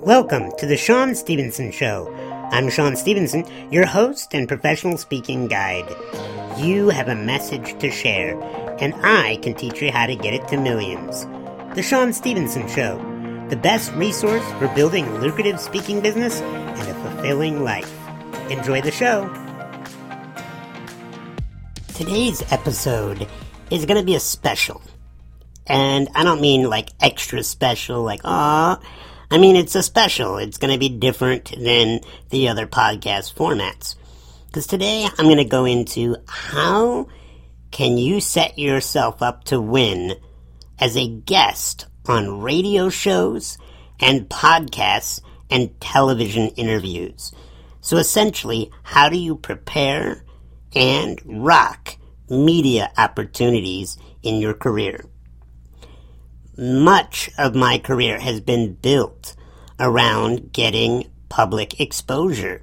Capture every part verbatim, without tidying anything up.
Welcome to The Sean Stevenson Show. I'm Sean Stevenson, your host and professional speaking guide. You have a message to share, and I can teach you how to get it to millions. The Sean Stevenson Show, the best resource for building a lucrative speaking business and a fulfilling life. Enjoy the show. Today's episode is going to be a special. And I don't mean like extra special, like, aw. I mean, it's a special. It's going to be different than the other podcast formats. Because today I'm going to go into how can you set yourself up to win as a guest on radio shows and podcasts and television interviews. So essentially, how do you prepare and rock media opportunities in your career? Much of my career has been built around getting public exposure.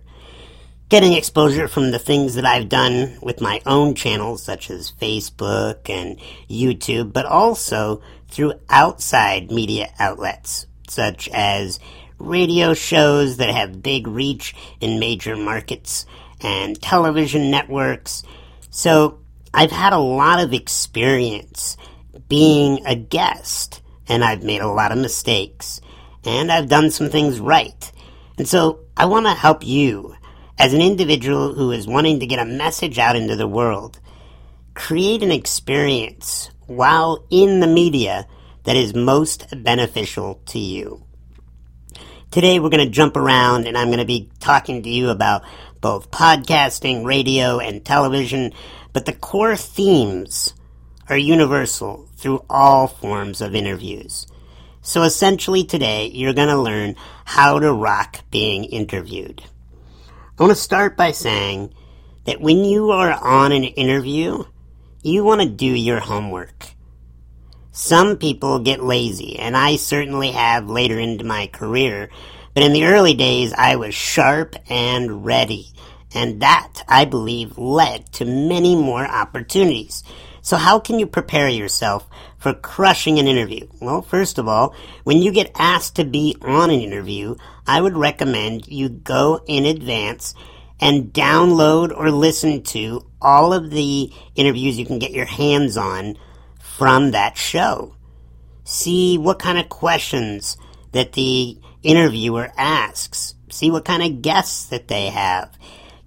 Getting exposure from the things that I've done with my own channels, such as Facebook and YouTube, but also through outside media outlets, such as radio shows that have big reach in major markets and television networks. So I've had a lot of experience being a guest. And I've made a lot of mistakes, and I've done some things right. And so I want to help you, as an individual who is wanting to get a message out into the world, create an experience while in the media that is most beneficial to you. Today we're going to jump around, and I'm going to be talking to you about both podcasting, radio, and television, but the core themes are universal through all forms of interviews. So essentially today, you're going to learn how to rock being interviewed. I want to start by saying that when you are on an interview, you want to do your homework. Some people get lazy, and I certainly have later into my career, but in the early days, I was sharp and ready, and that, I believe, led to many more opportunities. So how can you prepare yourself for crushing an interview? Well, first of all, when you get asked to be on an interview, I would recommend you go in advance and download or listen to all of the interviews you can get your hands on from that show. See what kind of questions that the interviewer asks. See what kind of guests that they have.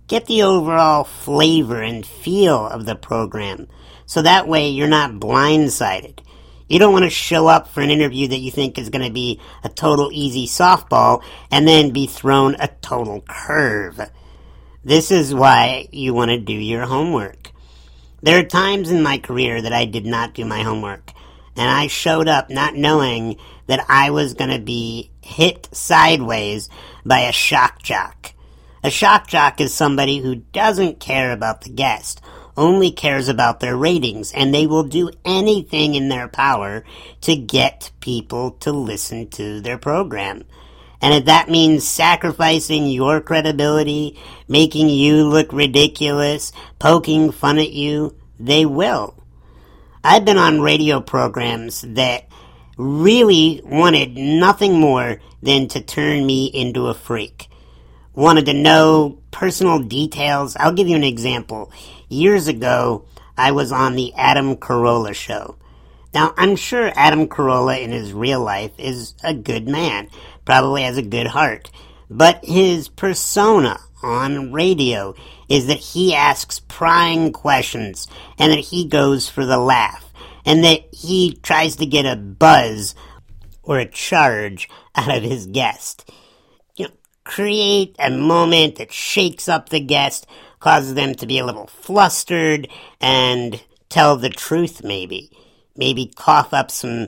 Get the overall flavor and feel of the program. So that way you're not blindsided. You don't want to show up for an interview that you think is going to be a total easy softball and then be thrown a total curve. This is why you want to do your homework. There are times in my career that I did not do my homework. And I showed up not knowing that I was going to be hit sideways by a shock jock. A shock jock is somebody who doesn't care about the guest, only cares about their ratings, and they will do anything in their power to get people to listen to their program. And if that means sacrificing your credibility, making you look ridiculous, poking fun at you, they will. I've been on radio programs that really wanted nothing more than to turn me into a freak. Wanted to know personal details. I'll give you an example. Years ago, I was on the Adam Carolla show. Now, I'm sure Adam Carolla in his real life is a good man, probably has a good heart. But his persona on radio is that he asks prying questions and that he goes for the laugh and that he tries to get a buzz or a charge out of his guest. Create a moment that shakes up the guest, causes them to be a little flustered, and tell the truth maybe. Maybe cough up some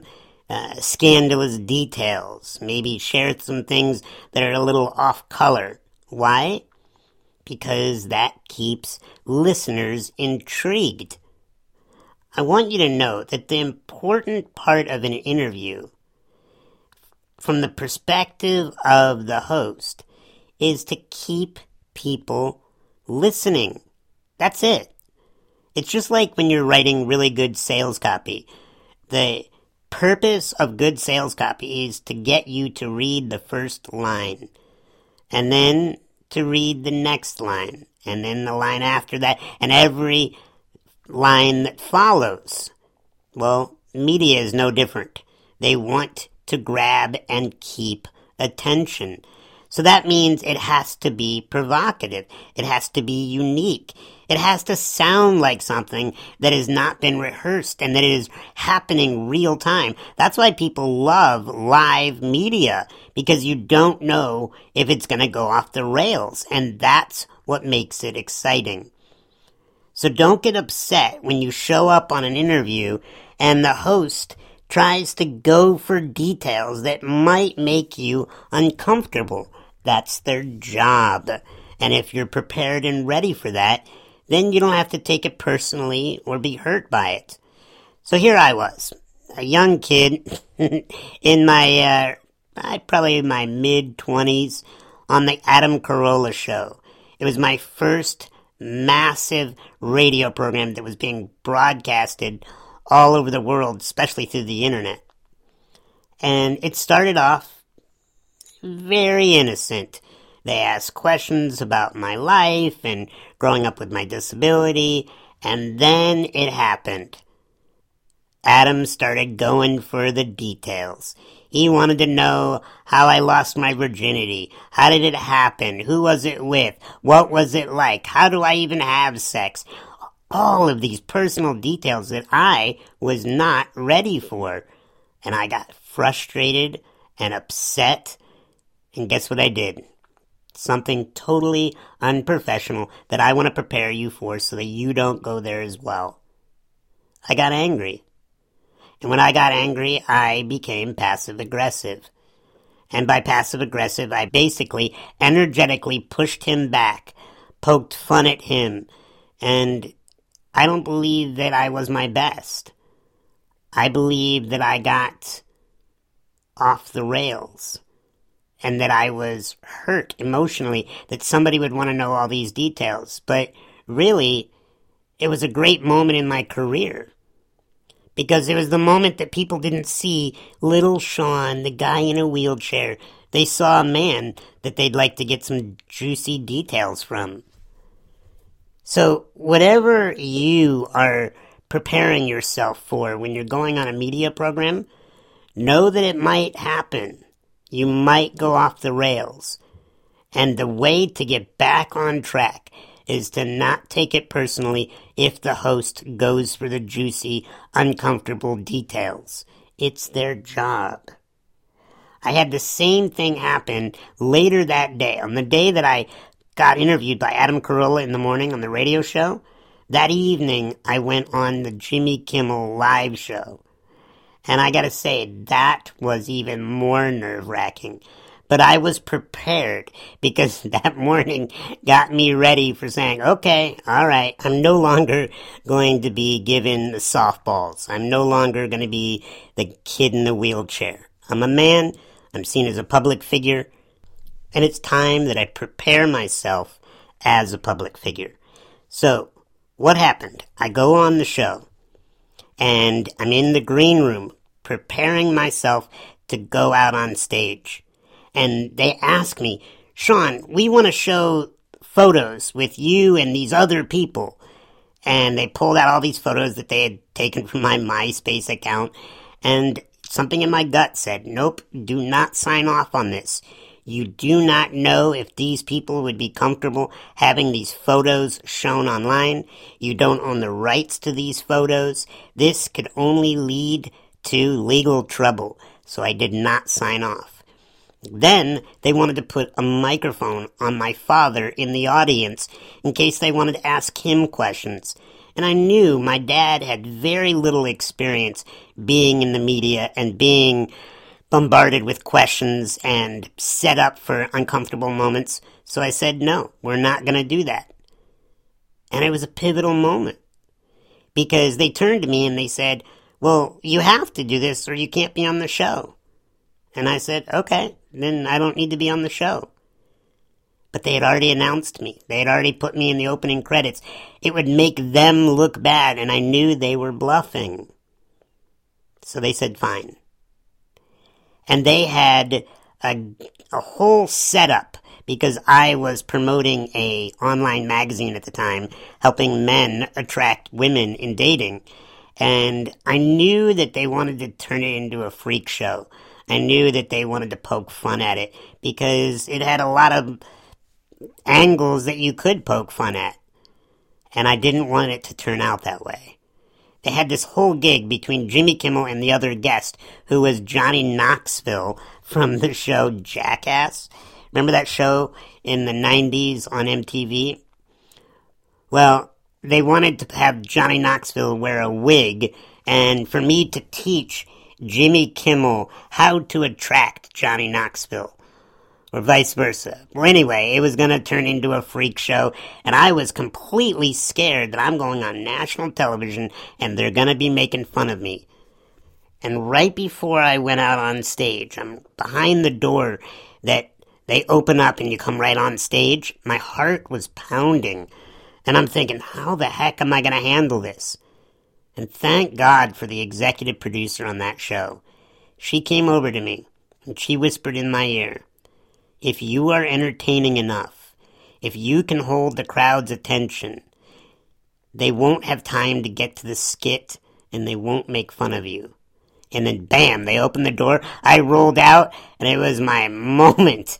uh, scandalous details. Maybe share some things that are a little off-color. Why? Because that keeps listeners intrigued. I want you to know that the important part of an interview, from the perspective of the host, is to keep people listening. That's it. It's just like when you're writing really good sales copy. The purpose of good sales copy is to get you to read the first line, and then to read the next line, and then the line after that, and every line that follows. Well, media is no different. They want to grab and keep attention. So that means it has to be provocative. It has to be unique. It has to sound like something that has not been rehearsed and that it is happening real time. That's why people love live media, because you don't know if it's going to go off the rails, and that's what makes it exciting. So don't get upset when you show up on an interview and the host tries to go for details that might make you uncomfortable. That's their job. And if you're prepared and ready for that, then you don't have to take it personally or be hurt by it. So here I was, a young kid in my, uh, probably in my mid-twenties, on the Adam Carolla show. It was my first massive radio program that was being broadcasted all over the world, especially through the internet. And it started off very innocent. They asked questions about my life and growing up with my disability, and then it happened. Adam started going for the details. He wanted to know how I lost my virginity. How did it happen? Who was it with? What was it like? How do I even have sex? All of these personal details that I was not ready for. And I got frustrated and upset. And guess what I did? Something totally unprofessional that I want to prepare you for so that you don't go there as well. I got angry. And when I got angry, I became passive-aggressive. And by passive-aggressive, I basically energetically pushed him back, poked fun at him, and I don't believe that I was my best. I believe that I got off the rails and that I was hurt emotionally, that somebody would want to know all these details. But really, it was a great moment in my career, because it was the moment that people didn't see little Sean, the guy in a wheelchair. They saw a man that they'd like to get some juicy details from. So whatever you are preparing yourself for when you're going on a media program, know that it might happen. You might go off the rails. And the way to get back on track is to not take it personally if the host goes for the juicy, uncomfortable details. It's their job. I had the same thing happen later that day, on the day that I got interviewed by Adam Carolla in the morning on the radio show. That evening, I went on the Jimmy Kimmel Live show. And I gotta say, that was even more nerve-wracking. But I was prepared, because that morning got me ready for saying, okay, all right, I'm no longer going to be given the softballs. I'm no longer going to be the kid in the wheelchair. I'm a man. I'm seen as a public figure. And it's time that I prepare myself as a public figure. So, what happened? I go on the show, and I'm in the green room preparing myself to go out on stage. And they ask me, Sean, we want to show photos with you and these other people. And they pulled out all these photos that they had taken from my MySpace account. And something in my gut said, nope, do not sign off on this. You do not know if these people would be comfortable having these photos shown online. You don't own the rights to these photos. This could only lead to legal trouble. So I did not sign off. Then they wanted to put a microphone on my father in the audience in case they wanted to ask him questions. And I knew my dad had very little experience being in the media and being bombarded with questions and set up for uncomfortable moments. So I said, no, we're not going to do that. And it was a pivotal moment, because they turned to me and they said, well, you have to do this or you can't be on the show. And I said, okay, then I don't need to be on the show. But they had already announced me. They had already put me in the opening credits. It would make them look bad, and I knew they were bluffing. So they said fine. And they had a, a whole setup because I was promoting a online magazine at the time, helping men attract women in dating. And I knew that they wanted to turn it into a freak show. I knew that they wanted to poke fun at it because it had a lot of angles that you could poke fun at. And I didn't want it to turn out that way. They had this whole gig between Jimmy Kimmel and the other guest, who was Johnny Knoxville from the show Jackass. Remember that show in the nineties on M T V? Well, they wanted to have Johnny Knoxville wear a wig and for me to teach Jimmy Kimmel how to attract Johnny Knoxville, or vice versa. Well, anyway, it was going to turn into a freak show, and I was completely scared that I'm going on national television, and they're going to be making fun of me. And right before I went out on stage, I'm behind the door that they open up and you come right on stage, my heart was pounding, and I'm thinking, how the heck am I going to handle this? And thank God for the executive producer on that show. She came over to me, and she whispered in my ear, "If you are entertaining enough, if you can hold the crowd's attention, they won't have time to get to the skit and they won't make fun of you." And then bam, they opened the door. I rolled out and it was my moment.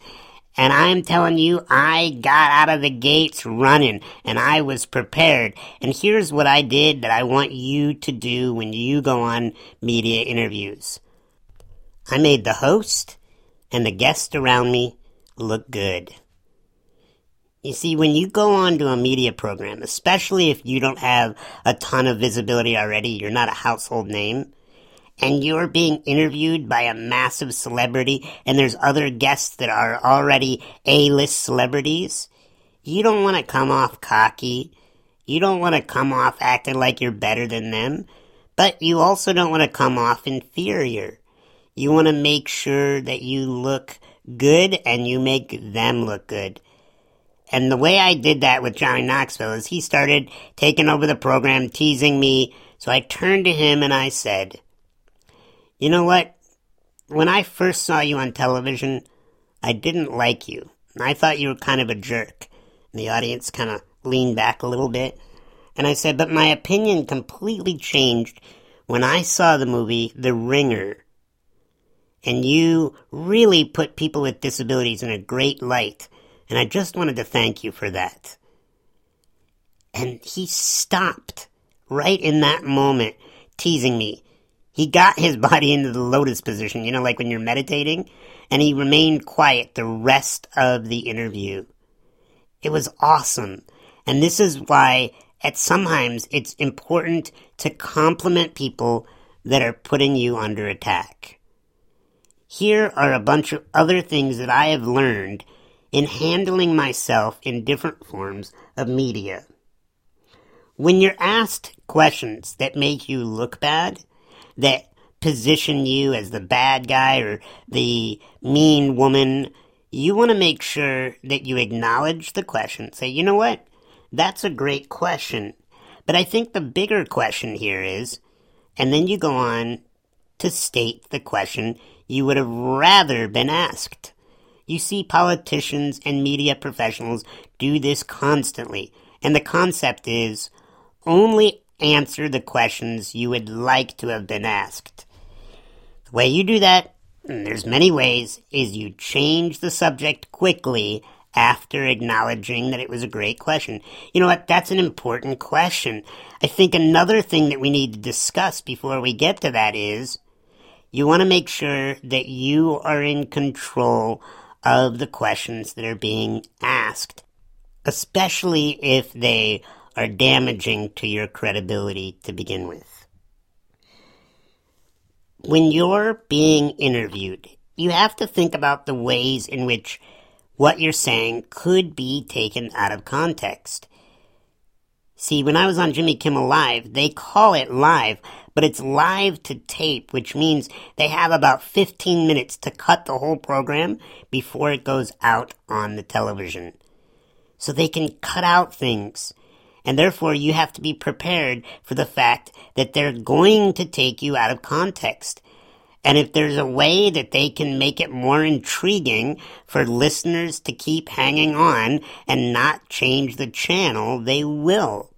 And I'm telling you, I got out of the gates running and I was prepared. And here's what I did that I want you to do when you go on media interviews. I made the host and the guest around me look good. You see, when you go on to a media program, especially if you don't have a ton of visibility already, you're not a household name, and you're being interviewed by a massive celebrity, and there's other guests that are already A-list celebrities, you don't want to come off cocky. You don't want to come off acting like you're better than them, but you also don't want to come off inferior. You want to make sure that you look good and you make them look good. And the way I did that with Johnny Knoxville is he started taking over the program, teasing me. So I turned to him and I said, "You know what? When I first saw you on television, I didn't like you. I thought you were kind of a jerk." And the audience kind of leaned back a little bit. And I said, "But my opinion completely changed when I saw the movie The Ringer. And you really put people with disabilities in a great light. And I just wanted to thank you for that." And he stopped right in that moment, teasing me. He got his body into the lotus position, you know, like when you're meditating. And he remained quiet the rest of the interview. It was awesome. And this is why at sometimes it's important to compliment people that are putting you under attack. Here are a bunch of other things that I have learned in handling myself in different forms of media. When you're asked questions that make you look bad, that position you as the bad guy or the mean woman, you want to make sure that you acknowledge the question. Say, "You know what? That's a great question. But I think the bigger question here is," and then you go on to state the question you would have rather been asked. You see politicians and media professionals do this constantly, and the concept is only answer the questions you would like to have been asked. The way you do that, and there's many ways, is you change the subject quickly after acknowledging that it was a great question. You know what? That's an important question. I think another thing that we need to discuss before we get to that is you want to make sure that you are in control of the questions that are being asked, especially if they are damaging to your credibility to begin with. When you're being interviewed, you have to think about the ways in which what you're saying could be taken out of context. See, when I was on Jimmy Kimmel Live, they call it live, but it's live to tape, which means they have about fifteen minutes to cut the whole program before it goes out on the television. So they can cut out things. and therefore you have to be prepared for the fact that they're going to take you out of context. And if there's a way that they can make it more intriguing for listeners to keep hanging on and not change the channel, they will.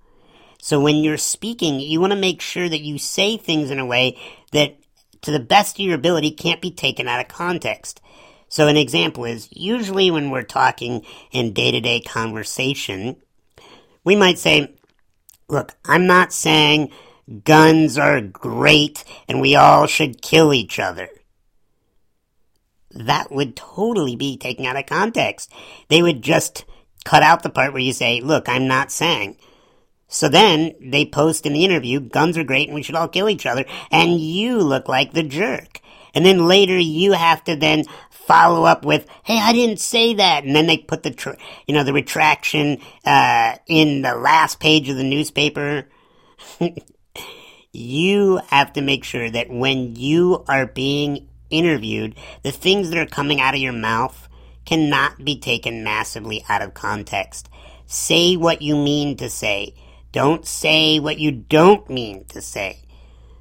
So when you're speaking, you want to make sure that you say things in a way that, to the best of your ability, can't be taken out of context. So an example is, usually when we're talking in day-to-day conversation, we might say, look, I'm not saying guns are great and we all should kill each other. That would totally be taken out of context. They would just cut out the part where you say, look, I'm not saying. So then they post in the interview, guns are great and we should all kill each other, and you look like the jerk. And then later you have to then follow up with, hey, I didn't say that. And then they put the, tr- you know, the retraction uh, in the last page of the newspaper. You have to make sure that when you are being interviewed, the things that are coming out of your mouth cannot be taken massively out of context. Say what you mean to say. Don't say what you don't mean to say.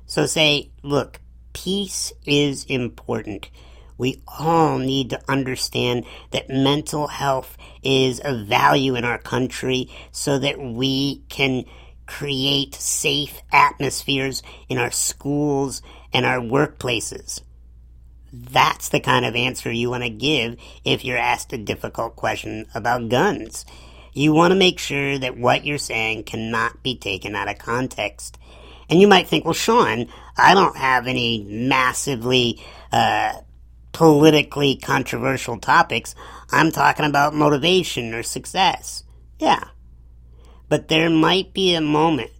So say, look, peace is important. We all need to understand that mental health is a value in our country so that we can create safe atmospheres in our schools and our workplaces. That's the kind of answer you want to give if you're asked a difficult question about guns. You want to make sure that what you're saying cannot be taken out of context. And you might think, well, Sean, I don't have any massively uh, politically controversial topics. I'm talking about motivation or success. Yeah. But there might be a moment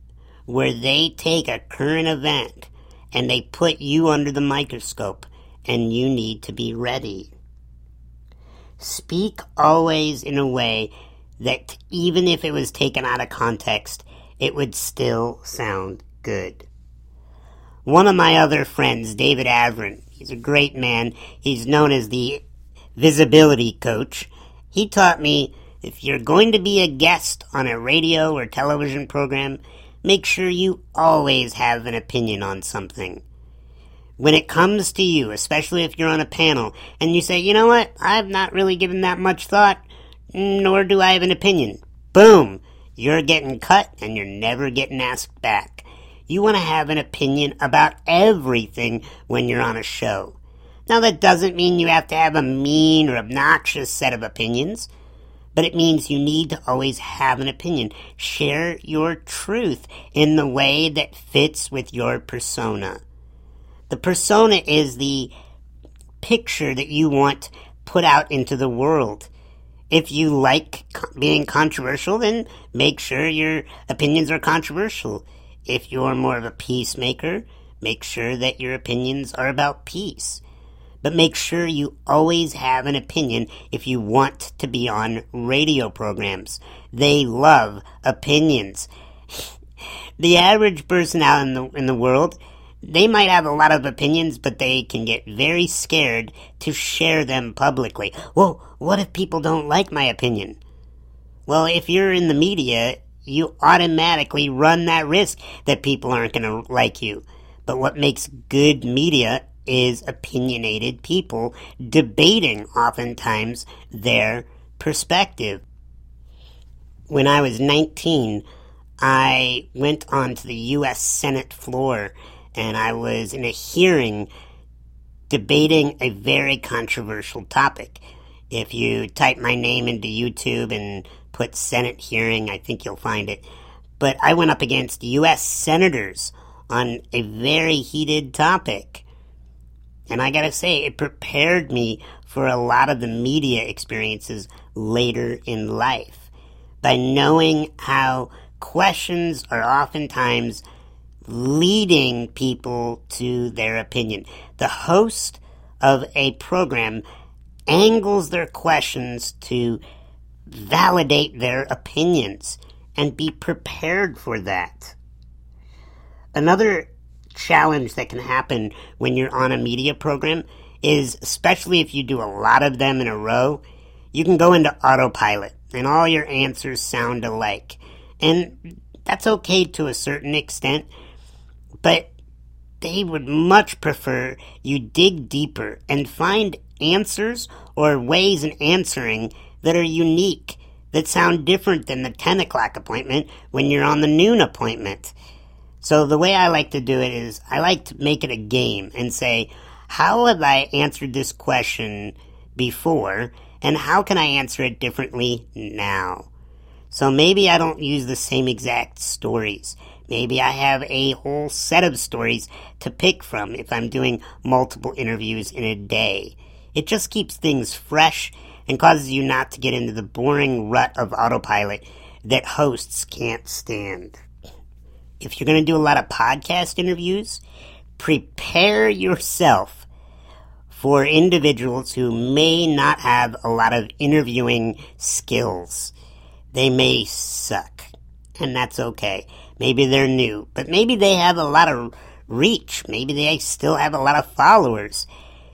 where they take a current event and they put you under the microscope, and you need to be ready. Speak always in a way that even if it was taken out of context, it would still sound good. One of my other friends, David Avrin, he's a great man. He's known as the visibility coach. He taught me, if you're going to be a guest on a radio or television program, make sure you always have an opinion on something. When it comes to you, especially if you're on a panel, and you say, you know what, I've not really given that much thought, nor do I have an opinion. Boom! You're getting cut, and you're never getting asked back. You want to have an opinion about everything when you're on a show. Now, that doesn't mean you have to have a mean or obnoxious set of opinions, but it means you need to always have an opinion. Share your truth in the way that fits with your persona. The persona is the picture that you want put out into the world. If you like being controversial, then make sure your opinions are controversial. If you're more of a peacemaker, make sure that your opinions are about peace. But make sure you always have an opinion if you want to be on radio programs. They love opinions. The average person out in the in the world, they might have a lot of opinions, but they can get very scared to share them publicly. Well, what if people don't like my opinion? Well, if you're in the media, you automatically run that risk that people aren't going to like you. But what makes good media is opinionated people debating, oftentimes, their perspective. When I was nineteen, I went onto the U S Senate floor, and I was in a hearing debating a very controversial topic. If you type my name into YouTube and put Senate hearing, I think you'll find it. But I went up against U S senators on a very heated topic. And I gotta say, it prepared me for a lot of the media experiences later in life. By knowing how questions are oftentimes leading people to their opinion. The host of a program angles their questions to validate their opinions, and be prepared for that. Another challenge that can happen when you're on a media program is, especially if you do a lot of them in a row, you can go into autopilot and all your answers sound alike, And that's okay to a certain extent, but they would much prefer you dig deeper and find answers or ways in answering that are unique, that sound different than the ten o'clock appointment when you're on the noon appointment. So the way I like to do it is I like to make it a game and say, how have I answered this question before, and how can I answer it differently now? So maybe I don't use the same exact stories. Maybe I have a whole set of stories to pick from if I'm doing multiple interviews in a day. It just keeps things fresh and causes you not to get into the boring rut of autopilot that hosts can't stand. If you're going to do a lot of podcast interviews, prepare yourself for individuals who may not have a lot of interviewing skills. They may suck, and that's okay. Maybe they're new, but maybe they have a lot of reach. Maybe they still have a lot of followers.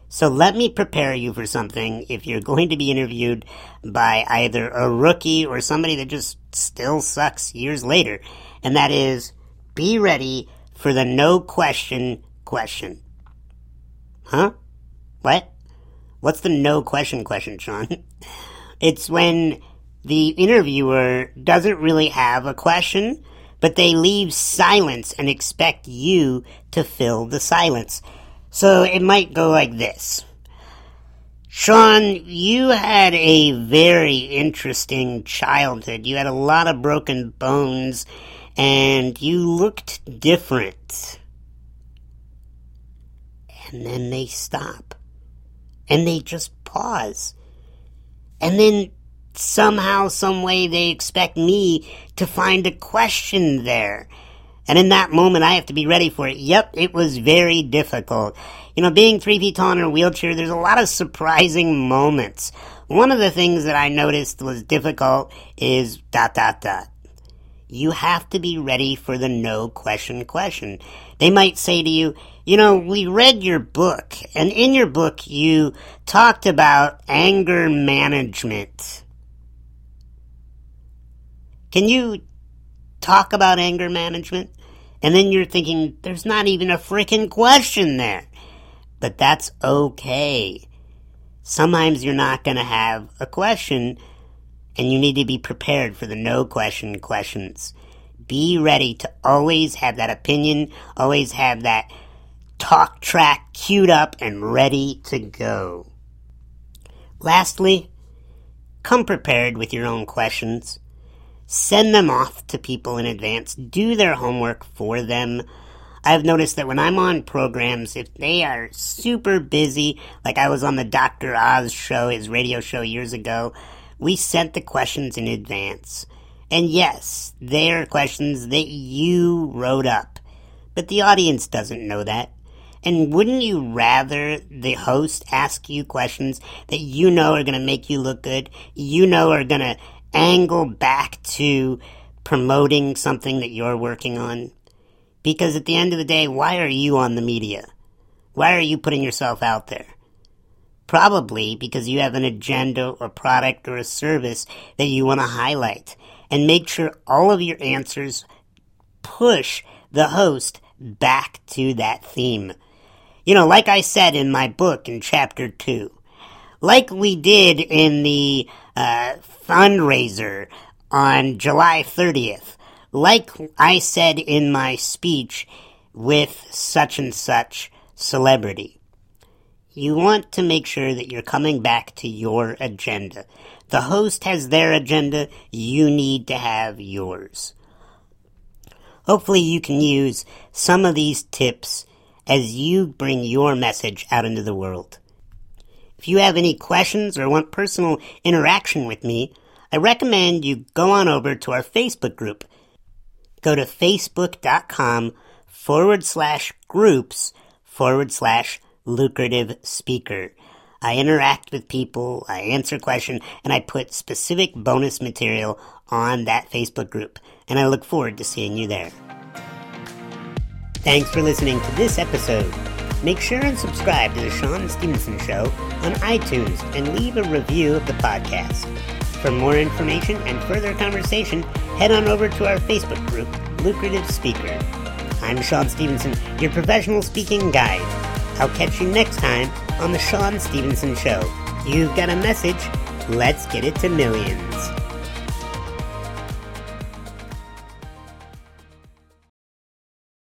So let me prepare you for something if you're going to be interviewed by either a rookie or somebody that just still sucks years later, and that is, be ready for the no question question. Huh? What? What's the no question question, Sean? It's when the interviewer doesn't really have a question, but they leave silence and expect you to fill the silence. So it might go like this. Sean, you had a very interesting childhood. You had a lot of broken bones, and you looked different. And then they stop. And they just pause. And then somehow, some way, they expect me to find a question there. And in that moment, I have to be ready for it. Yep, it was very difficult. You know, being three feet tall in a wheelchair, there's a lot of surprising moments. One of the things that I noticed was difficult is dot, dot, dot. You have to be ready for the no question question. They might say to you, you know, we read your book, and in your book, you talked about anger management. Can you talk about anger management? And then you're thinking, there's not even a freaking question there. But that's okay. Sometimes you're not going to have a question, and you need to be prepared for the no question questions. Be ready to always have that opinion, always have that talk track queued up and ready to go. Lastly, come prepared with your own questions. Send them off to people in advance. Do their homework for them. I've noticed that when I'm on programs, if they are super busy, like I was on the Doctor Oz show, his radio show years ago, we sent the questions in advance. And yes, they are questions that you wrote up. But the audience doesn't know that. And wouldn't you rather the host ask you questions that you know are going to make you look good, you know are going to angle back to promoting something that you're working on? Because at the end of the day, why are you on the media? Why are you putting yourself out there? Probably because you have an agenda or product or a service that you want to highlight, and make sure all of your answers push the host back to that theme. You know, like I said in my book in chapter two, like we did in the uh, fundraiser on July thirtieth, like I said in my speech with such and such celebrity, you want to make sure that you're coming back to your agenda. The host has their agenda, you need to have yours. Hopefully you can use some of these tips as you bring your message out into the world. If you have any questions or want personal interaction with me, I recommend you go on over to our Facebook group. Go to facebook.com forward slash groups forward slash lucrative speaker. I interact with people, I answer questions, and I put specific bonus material on that Facebook group. And I look forward to seeing you there. Thanks for listening to this episode. Make sure and subscribe to The Sean Stevenson Show on iTunes and leave a review of the podcast. For more information and further conversation, head on over to our Facebook group, Lucrative Speaker. I'm Sean Stevenson, your professional speaking guide. I'll catch you next time on The Sean Stevenson Show. You've got a message. Let's get it to millions.